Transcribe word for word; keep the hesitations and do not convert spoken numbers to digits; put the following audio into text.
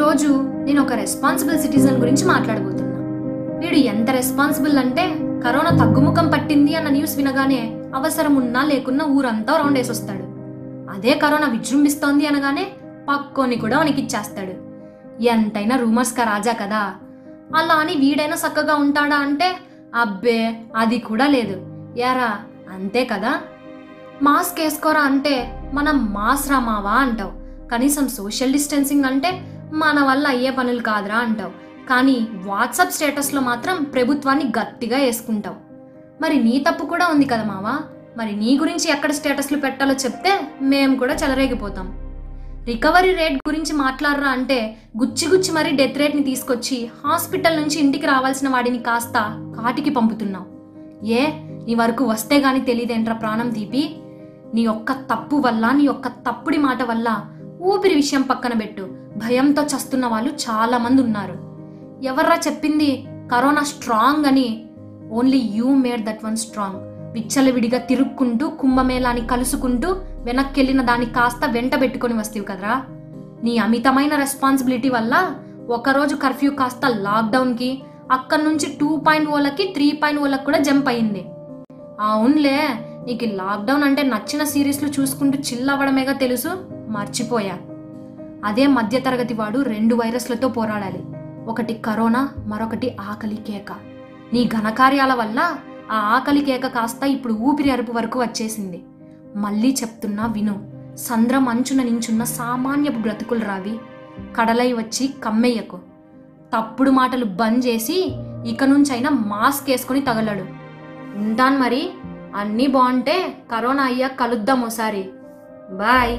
ఈరోజు నేను ఒక రెస్పాన్సిబుల్ సిటిజన్ గురించి మాట్లాడబోతున్నా. వీడు ఎంత రెస్పాన్సిబుల్ అంటే, కరోనా తగ్గుముఖం పట్టింది అన్న న్యూస్ వినగానే అవసరం ఉన్నా లేకున్నా ఊరంతా రౌండ్ వేసొస్తాడు. అదే కరోనా విజృంభిస్తోంది అనగానే పక్కోని కూడా వణికిచ్చేస్తాడు. ఎంతైనా రూమర్స్గా రాజా కదా. అలా అని వీడైనా చక్కగా ఉంటాడా అంటే అబ్బే అది కూడా లేదు. యారా అంతే కదా, మాస్క్ వేసుకోరా అంటే మనం మాస్ రామావా అంటావు, కనీసం సోషల్ డిస్టెన్సింగ్ అంటే మన వల్ల అయ్యే పనులు కాదురా అంటావు, కానీ వాట్సాప్ స్టేటస్లో మాత్రం ప్రభుత్వాన్ని గట్టిగా వేసుకుంటావు. మరి నీ తప్పు కూడా ఉంది కదా మావా, మరి నీ గురించి ఎక్కడ స్టేటస్లు పెట్టాలో చెప్తే మేము కూడా చెలరేగిపోతాం. రికవరీ రేట్ గురించి మాట్లాడరా అంటే గుచ్చి గుచ్చి మరీ డెత్ రేట్ని తీసుకొచ్చి హాస్పిటల్ నుంచి ఇంటికి రావాల్సిన వాడిని కాస్త కాటికి పంపుతున్నావు. ఏ నీ వరకు వస్తే గానీ తెలియదేంట్రా ప్రాణం తీపి. నీ ఒక్క తప్పు వల్ల, నీ ఒక్క తప్పుడి మాట వల్ల, ఊపిరి విషయం పక్కన పెట్టు, భయంతో చస్తున్న వాళ్ళు చాలా మంది ఉన్నారు. ఎవర్రా చెప్పింది కరోనా స్ట్రాంగ్ అని? Only you made that one strong. విచ్చలవిడిగా తిరుక్కుంటూ కుంభమేళాన్ని కలుసుకుంటూ వెనక్కి వెళ్ళిన దాన్ని కాస్త వెంట పెట్టుకుని వస్తేవి కదరా. నీ అమితమైన రెస్పాన్సిబిలిటీ వల్ల ఒకరోజు కర్ఫ్యూ కాస్త లాక్డౌన్కి, అక్కడి నుంచి టూ పాయింట్ ఓలకి త్రీ పాయింట్ ఓలకి కూడా జంప్ అయింది. అవునులే, నీకు లాక్డౌన్ అంటే నచ్చిన సిరీస్లు చూసుకుంటూ చిల్లవ్వడమేగా తెలుసు, మర్చిపోయా. అదే మధ్యతరగతి వాడు రెండు వైరస్లతో పోరాడాలి, ఒకటి కరోనా, మరొకటి ఆకలి కేక. నీ ఘనకార్యాల వల్ల ఆ ఆకలి కేక కాస్త ఇప్పుడు ఊపిరి అరుపు వరకు వచ్చేసింది. మళ్ళీ చెప్తున్నా విను, సంద్రం అంచున నించున్న సామాన్యపు బ్రతుకులు రావి, కడలై వచ్చి కమ్మెయ్యకు. తప్పుడు మాటలు బంద్ చేసి ఇక నుంచైనా మాస్క్ వేసుకుని తగలడు. ఉంటాను మరి, అన్నీ బాగుంటే కరోనా అయ్యాక కలుద్దాం ఓసారి. బాయ్.